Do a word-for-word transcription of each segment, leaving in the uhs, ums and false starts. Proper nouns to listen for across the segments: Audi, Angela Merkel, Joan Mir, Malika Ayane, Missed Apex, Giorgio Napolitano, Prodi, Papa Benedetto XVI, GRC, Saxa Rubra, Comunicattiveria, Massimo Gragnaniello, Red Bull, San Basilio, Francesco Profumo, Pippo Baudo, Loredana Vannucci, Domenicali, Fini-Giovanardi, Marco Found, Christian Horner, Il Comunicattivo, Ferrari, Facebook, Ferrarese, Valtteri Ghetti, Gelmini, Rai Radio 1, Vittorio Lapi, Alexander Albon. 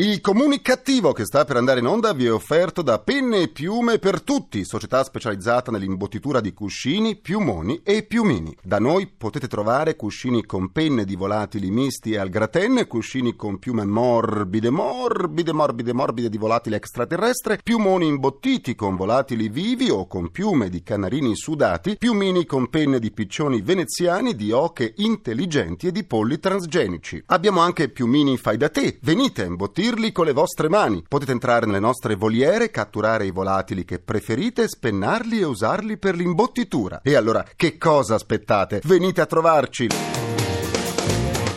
Il comunicativo che sta per andare in onda vi è offerto da Penne e Piume per Tutti, società specializzata nell'imbottitura di cuscini, piumoni e piumini. Da noi potete trovare cuscini con penne di volatili misti al gratin, cuscini con piume morbide, morbide, morbide, morbide di volatile extraterrestre, piumoni imbottiti con volatili vivi o con piume di canarini sudati, piumini con penne di piccioni veneziani, di oche intelligenti e di polli transgenici. Abbiamo anche piumini fai da te, venite a imbottirli con le vostre mani. Potete entrare nelle nostre voliere, catturare i volatili che preferite, spennarli e usarli per l'imbottitura. E allora, che cosa aspettate? Venite a trovarci!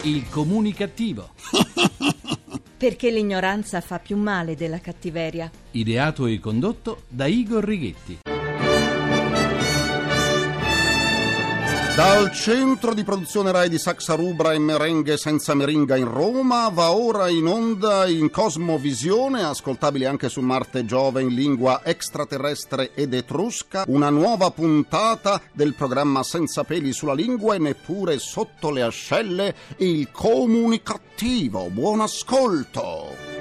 Il comunicativo. Perché l'ignoranza fa più male della cattiveria. Ideato e condotto da Igor Righetti. Dal centro di produzione Rai di Saxa Rubra e Merenghe senza meringa in Roma va ora in onda in Cosmovisione, ascoltabile anche su Marte Giove in lingua extraterrestre ed etrusca, una nuova puntata del programma senza peli sulla lingua e neppure sotto le ascelle, il comunicativo. Buon ascolto.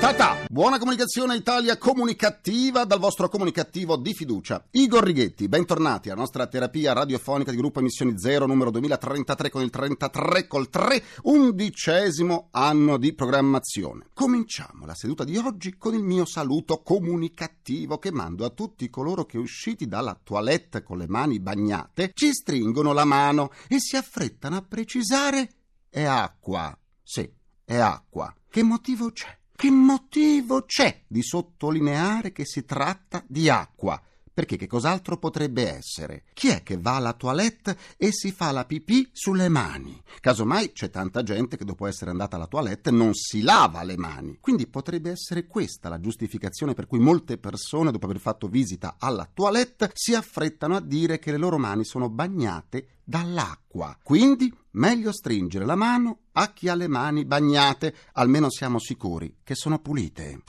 Tata! Buona comunicazione Italia comunicativa dal vostro comunicativo di fiducia. Igor Righetti, bentornati alla nostra terapia radiofonica di gruppo Emissioni Zero numero duemilatrentatré con il trentatré col tre, undicesimo anno di programmazione. Cominciamo la seduta di oggi con il mio saluto comunicativo che mando a tutti coloro che usciti dalla toilette con le mani bagnate ci stringono la mano e si affrettano a precisare è acqua. Sì, è acqua. Che motivo c'è? Che motivo c'è di sottolineare che si tratta di acqua? Perché che cos'altro potrebbe essere? Chi è che va alla toilette e si fa la pipì sulle mani? Casomai c'è tanta gente che dopo essere andata alla toilette non si lava le mani. Quindi potrebbe essere questa la giustificazione per cui molte persone dopo aver fatto visita alla toilette si affrettano a dire che le loro mani sono bagnate dall'acqua. Quindi meglio stringere la mano a chi ha le mani bagnate, almeno siamo sicuri che sono pulite.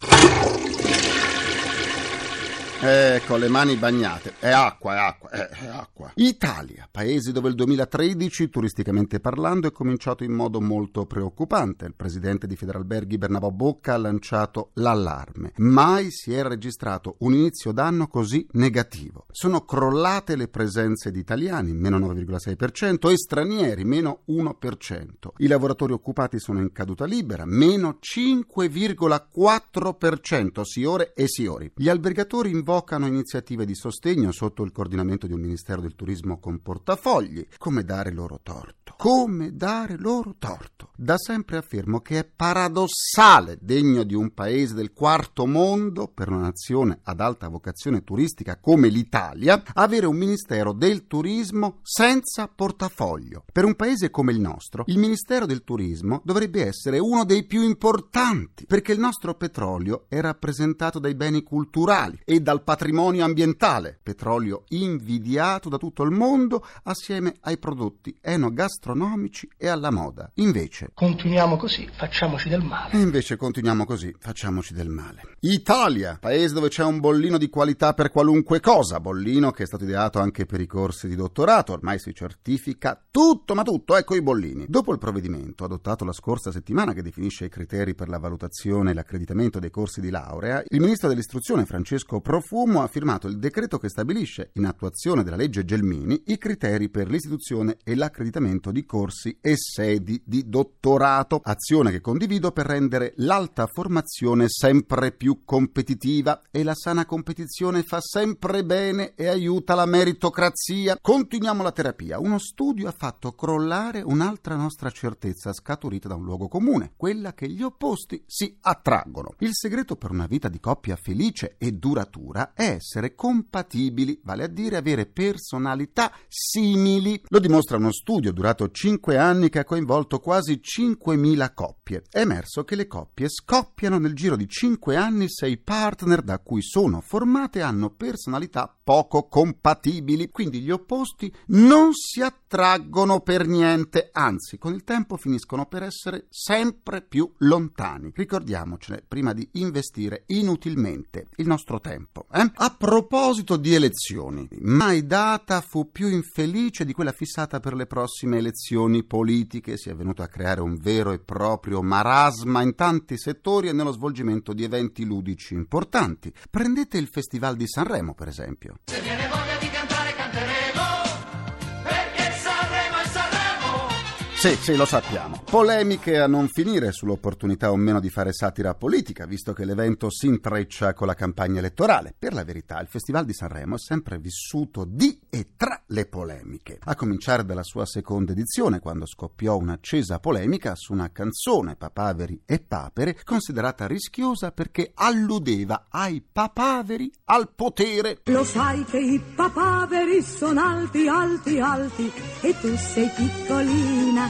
Ecco, le mani bagnate. È acqua, è acqua, è, è acqua. Italia, paese dove il duemilatredici, turisticamente parlando, è cominciato in modo molto preoccupante. Il presidente di Federalberghi, Bernabò Bocca, ha lanciato l'allarme. Mai si è registrato un inizio d'anno così negativo. Sono crollate le presenze di italiani, meno nove virgola sei per cento, e stranieri, meno uno per cento. I lavoratori occupati sono in caduta libera, meno cinque virgola quattro per cento, signore e signori. Gli albergatori invocano iniziative di sostegno sotto il coordinamento di un Ministero del Turismo con portafogli. Come dare loro torto? Come dare loro torto? Da sempre affermo che è paradossale, degno di un paese del quarto mondo, per una nazione ad alta vocazione turistica come l'Italia, avere un Ministero del Turismo senza portafoglio. Per un paese come il nostro, il Ministero del Turismo dovrebbe essere uno dei più importanti, perché il nostro petrolio è rappresentato dai beni culturali e dal patrimonio ambientale, petrolio invidiato da tutto il mondo assieme ai prodotti enogastronomici e alla moda. Invece continuiamo così, facciamoci del male. E invece continuiamo così, facciamoci del male. Italia, paese dove c'è un bollino di qualità per qualunque cosa, bollino che è stato ideato anche per i corsi di dottorato, ormai si certifica tutto, ma tutto, ecco i bollini. Dopo il provvedimento adottato la scorsa settimana che definisce i criteri per la valutazione e l'accreditamento dei corsi di laurea, il ministro dell'istruzione Francesco Profumo Profumo ha firmato il decreto che stabilisce, in attuazione della legge Gelmini, i criteri per l'istituzione e l'accreditamento di corsi e sedi di dottorato, azione che condivido per rendere l'alta formazione sempre più competitiva, e la sana competizione fa sempre bene e aiuta la meritocrazia. Continuiamo la terapia. Uno studio ha fatto crollare un'altra nostra certezza scaturita da un luogo comune, quella che gli opposti si attraggono. Il segreto per una vita di coppia felice e duratura è essere compatibili, vale a dire avere personalità simili. Lo dimostra uno studio durato cinque anni che ha coinvolto quasi cinquemila coppie. È emerso che le coppie scoppiano nel giro di cinque anni se i partner da cui sono formate hanno personalità poco compatibili, quindi gli opposti non si attraggono per niente, anzi con il tempo finiscono per essere sempre più lontani. Ricordiamocene prima di investire inutilmente il nostro tempo. Eh? A proposito di elezioni, mai data fu più infelice di quella fissata per le prossime elezioni politiche. Si è venuto a creare un vero e proprio marasma in tanti settori e nello svolgimento di eventi ludici importanti. Prendete il Festival di Sanremo, per esempio. Se viene voglia di cantare, canteremo, perché Sanremo è Sanremo. Sì, sì, lo sappiamo. Polemiche a non finire sull'opportunità o meno di fare satira politica, visto che l'evento si intreccia con la campagna elettorale. Per la verità, il Festival di Sanremo è sempre vissuto di e tra le polemiche, a cominciare dalla sua seconda edizione, quando scoppiò un'accesa polemica su una canzone, Papaveri e papere, considerata rischiosa perché alludeva ai papaveri al potere. Lo sai che i papaveri sono alti, alti, alti, e tu sei piccolina,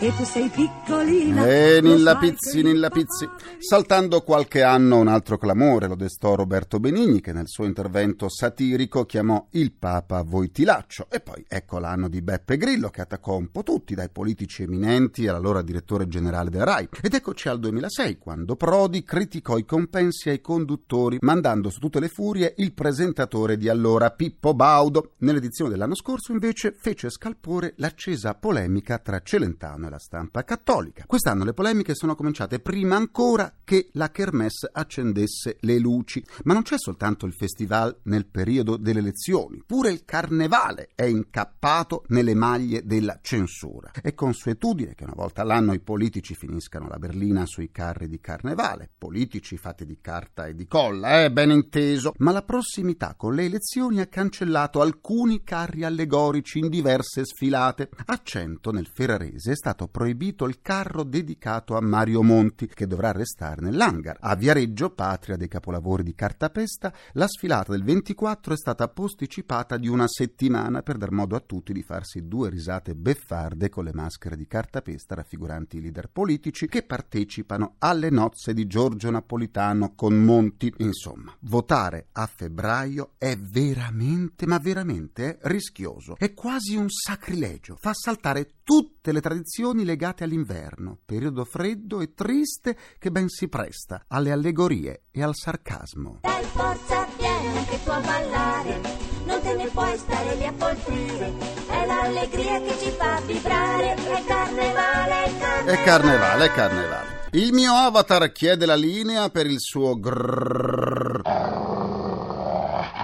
e tu sei piccolina. E Nilla Pizzi, Nilla Pizzi. Saltando qualche anno un altro clamore lo destò Roberto Benigni, che nel suo intervento satirico chiamò il Papa Voitilaccio. E poi ecco l'anno di Beppe Grillo, che attaccò un po' tutti, dai politici eminenti all'allora direttore generale della Rai. Ed eccoci al duemilasei, quando Prodi criticò i compensi ai conduttori, mandando su tutte le furie il presentatore di allora, Pippo Baudo. Nell'edizione dell'anno scorso, invece, fece scalpore l'accesa polemica tra Celentano e la stampa cattolica. Quest'anno le polemiche sono cominciate prima ancora che la kermesse accendesse le luci. Ma non c'è soltanto il festival nel periodo delle elezioni, pure il carnevale è incappato nelle maglie della censura. È consuetudine che una volta all'anno i politici finiscano la berlina sui carri di carnevale, politici fatti di carta e di colla, eh, ben inteso, ma la prossimità con le elezioni ha cancellato alcuni carri allegorici in diverse sfilate. A Cento, nel Ferrarese, è stato proibito il carro dedicato a Mario Monti, che dovrà restare nell'hangar. A Viareggio, patria dei capolavori di Cartapesta, la sfilata del ventiquattro è stata posticipata di una settimana per dar modo a tutti di farsi due risate beffarde con le maschere di cartapesta raffiguranti i leader politici che partecipano alle nozze di Giorgio Napolitano con Monti. Insomma, votare a febbraio è veramente, ma veramente è rischioso. È quasi un sacrilegio. Fa saltare tutte le tradizioni legate all'inverno, periodo freddo e triste che ben si presta alle allegorie e al sarcasmo. Dai, forza, vieni anche tu a ballare. Non te ne puoi stare lì a poltrire, è l'allegria che ci fa vibrare, è carnevale, è carnevale, è carnevale, è carnevale. Il mio avatar chiede la linea per il suo grrrr.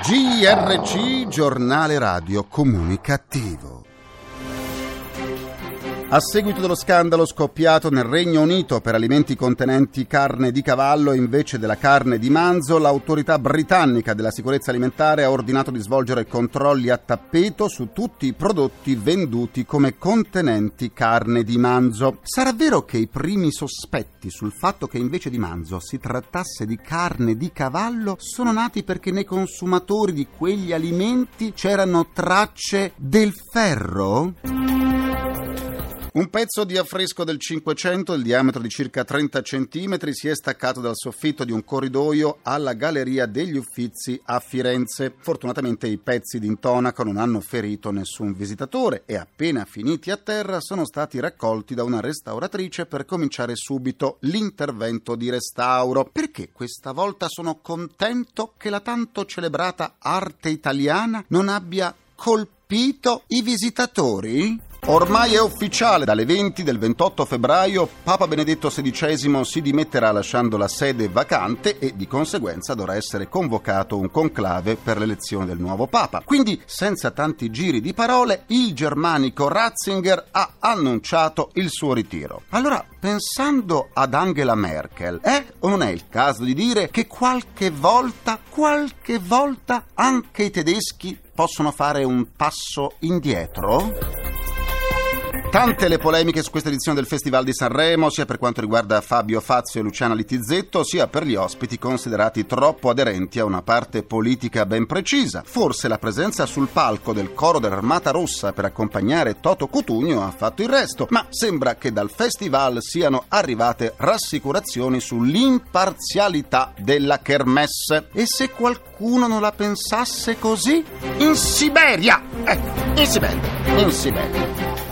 G R C, giornale radio comunicativo. A seguito dello scandalo scoppiato nel Regno Unito per alimenti contenenti carne di cavallo invece della carne di manzo, l'autorità britannica della sicurezza alimentare ha ordinato di svolgere controlli a tappeto su tutti i prodotti venduti come contenenti carne di manzo. Sarà vero che i primi sospetti sul fatto che invece di manzo si trattasse di carne di cavallo sono nati perché nei consumatori di quegli alimenti c'erano tracce del ferro? Un pezzo di affresco del Cinquecento, del diametro di circa trenta centimetri, si è staccato dal soffitto di un corridoio alla Galleria degli Uffizi a Firenze. Fortunatamente i pezzi d'intonaco non hanno ferito nessun visitatore e appena finiti a terra sono stati raccolti da una restauratrice per cominciare subito l'intervento di restauro. Perché questa volta sono contento che la tanto celebrata arte italiana non abbia colpito i visitatori? Ormai è ufficiale, dalle venti del ventotto febbraio Papa Benedetto sedicesimo si dimetterà lasciando la sede vacante e di conseguenza dovrà essere convocato un conclave per l'elezione del nuovo Papa. Quindi, senza tanti giri di parole, il germanico Ratzinger ha annunciato il suo ritiro. Allora, pensando ad Angela Merkel, è o non è il caso di dire che qualche volta, qualche volta anche i tedeschi possono fare un passo indietro? Tante le polemiche su questa edizione del Festival di Sanremo, sia per quanto riguarda Fabio Fazio e Luciana Littizzetto, sia per gli ospiti considerati troppo aderenti a una parte politica ben precisa. Forse la presenza sul palco del coro dell'Armata Rossa per accompagnare Toto Cutugno ha fatto il resto, ma sembra che dal festival siano arrivate rassicurazioni sull'imparzialità della kermesse. E se qualcuno non la pensasse così? In Siberia! Eh, in Siberia, in Siberia.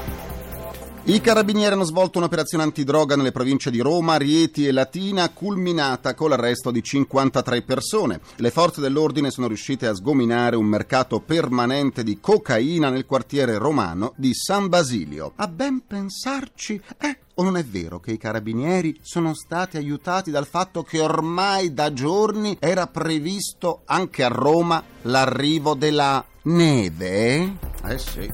I carabinieri hanno svolto un'operazione antidroga nelle province di Roma, Rieti e Latina, culminata con l'arresto di cinquantatré persone. Le forze dell'ordine sono riuscite a sgominare un mercato permanente di cocaina nel quartiere romano di San Basilio. A ben pensarci, eh, o non è vero che i carabinieri sono stati aiutati dal fatto che ormai da giorni era previsto anche a Roma l'arrivo della neve? Eh sì,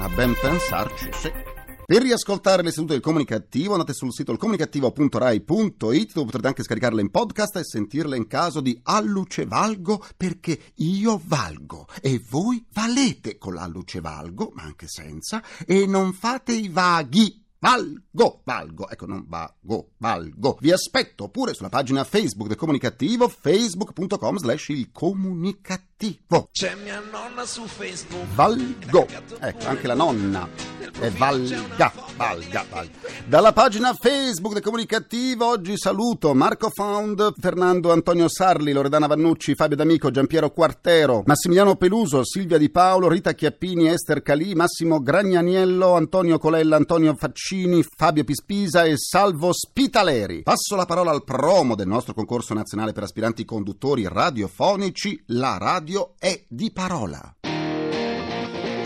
a ben pensarci, sì. Per riascoltare le sedute del Comunicativo andate sul sito il comunicativo punto rai punto it, dove potrete anche scaricarle in podcast e sentirle in caso di Alluce Valgo, perché io valgo e voi valete con l'Alluce Valgo, ma anche senza, e non fate i vaghi. Valgo, valgo, ecco non vago, valgo. Vi aspetto pure sulla pagina Facebook del Comunicativo, facebook punto com slash il comunicativo. C'è mia nonna su Facebook. Valgo, ecco anche la nonna è valga, valga, valga. Dalla pagina Facebook del Comunicativo oggi saluto Marco Found, Fernando Antonio Sarli, Loredana Vannucci, Fabio D'Amico, Giampiero Quartero, Massimiliano Peluso, Silvia Di Paolo, Rita Chiappini, Ester Calì, Massimo Gragnaniello, Antonio Colella, Antonio Facci, Fabio Pispisa e Salvo Spitaleri. Passo la parola al promo del nostro concorso nazionale per aspiranti conduttori radiofonici. La radio è di parola.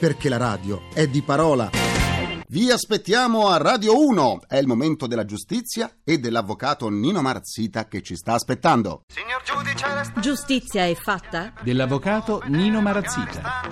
perché la radio è di parola. Vi aspettiamo a Radio uno. È il momento della giustizia e dell'avvocato Nino Marazzita che ci sta aspettando. Signor giudice, giustizia è fatta? Dell'avvocato Nino Marazzita.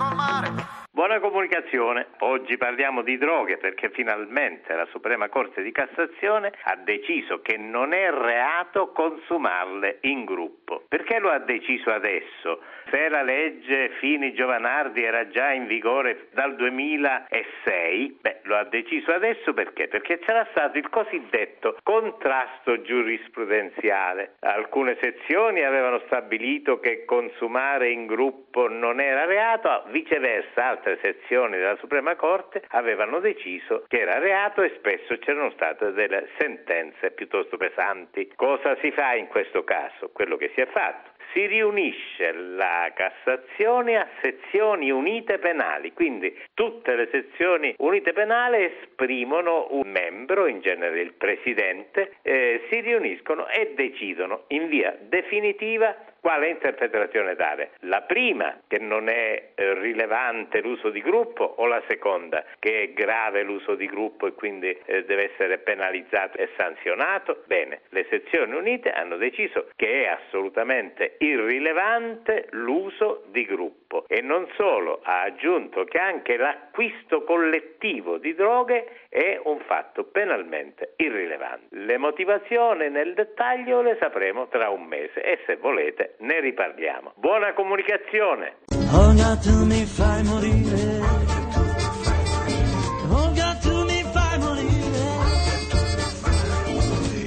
Buona comunicazione, oggi parliamo di droghe perché finalmente la Suprema Corte di Cassazione ha deciso che non è reato consumarle in gruppo. Perché lo ha deciso adesso? Se la legge Fini-Giovanardi era già in vigore dal duemilasei, beh, lo ha deciso adesso perché? Perché c'era stato il cosiddetto contrasto giurisprudenziale. Alcune sezioni avevano stabilito che consumare in gruppo non era reato, viceversa altre sezioni della Suprema Corte avevano deciso che era reato e spesso c'erano state delle sentenze piuttosto pesanti. Cosa si fa in questo caso? Quello che si è fatto. Si riunisce la Cassazione a sezioni unite penali, quindi tutte le sezioni unite penali esprimono un membro, in genere il presidente, eh, si riuniscono e decidono in via definitiva quale interpretazione dare. La prima, che non è eh, rilevante l'uso di gruppo, o la seconda, che è grave l'uso di gruppo e quindi eh, deve essere penalizzato e sanzionato. Bene, le sezioni unite hanno deciso che è assolutamente irrilevante l'uso di gruppo e non solo, ha aggiunto che anche l'acquisto collettivo di droghe è un fatto penalmente irrilevante. Le motivazioni nel dettaglio le sapremo tra un mese e se volete ne riparliamo. Buona comunicazione! Olga tu mi fai morire, Olga tu mi fai morire,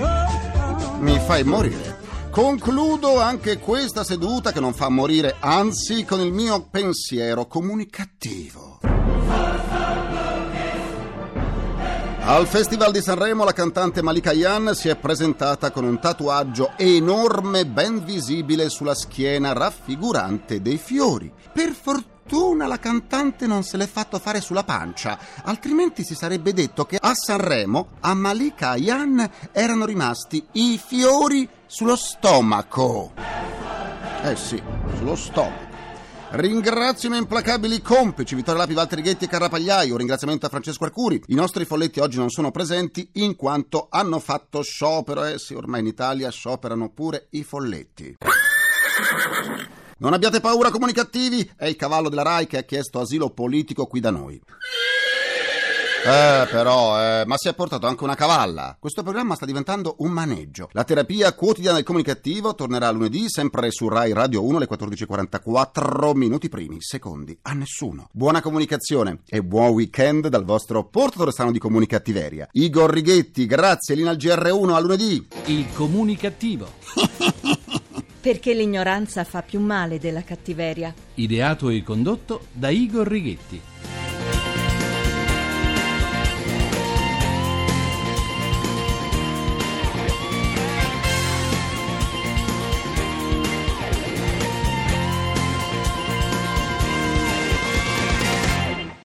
oh, oh. Mi fai morire. Concludo anche questa seduta che non fa morire, anzi, con il mio pensiero comunicativo. Al Festival di Sanremo la cantante Malika Ayane si è presentata con un tatuaggio enorme ben visibile sulla schiena raffigurante dei fiori. Per fortuna la cantante non se l'è fatto fare sulla pancia, altrimenti si sarebbe detto che a Sanremo a Malika Ayane erano rimasti i fiori sullo stomaco. Eh sì, sullo stomaco. Ringrazio i miei implacabili complici Vittorio Lapi, Valtteri Ghetti e Carrapagliai. Un ringraziamento a Francesco Arcuri. I nostri folletti oggi non sono presenti in quanto hanno fatto sciopero. Eh sì, ormai in Italia scioperano pure i folletti. Non abbiate paura, comunicativi, è il cavallo della Rai che ha chiesto asilo politico qui da noi. Eh però, eh, ma si è portato anche una cavalla. Questo programma sta diventando un maneggio. La terapia quotidiana del comunicativo tornerà lunedì, sempre su Rai Radio uno alle quattordici e quarantaquattro, minuti primi, secondi a nessuno. Buona comunicazione e buon weekend dal vostro portatore strano di comunicattiveria, Igor Righetti. Grazie, linea al G R uno, a lunedì. Il comunicativo. Perché l'ignoranza fa più male della cattiveria. Ideato e condotto da Igor Righetti.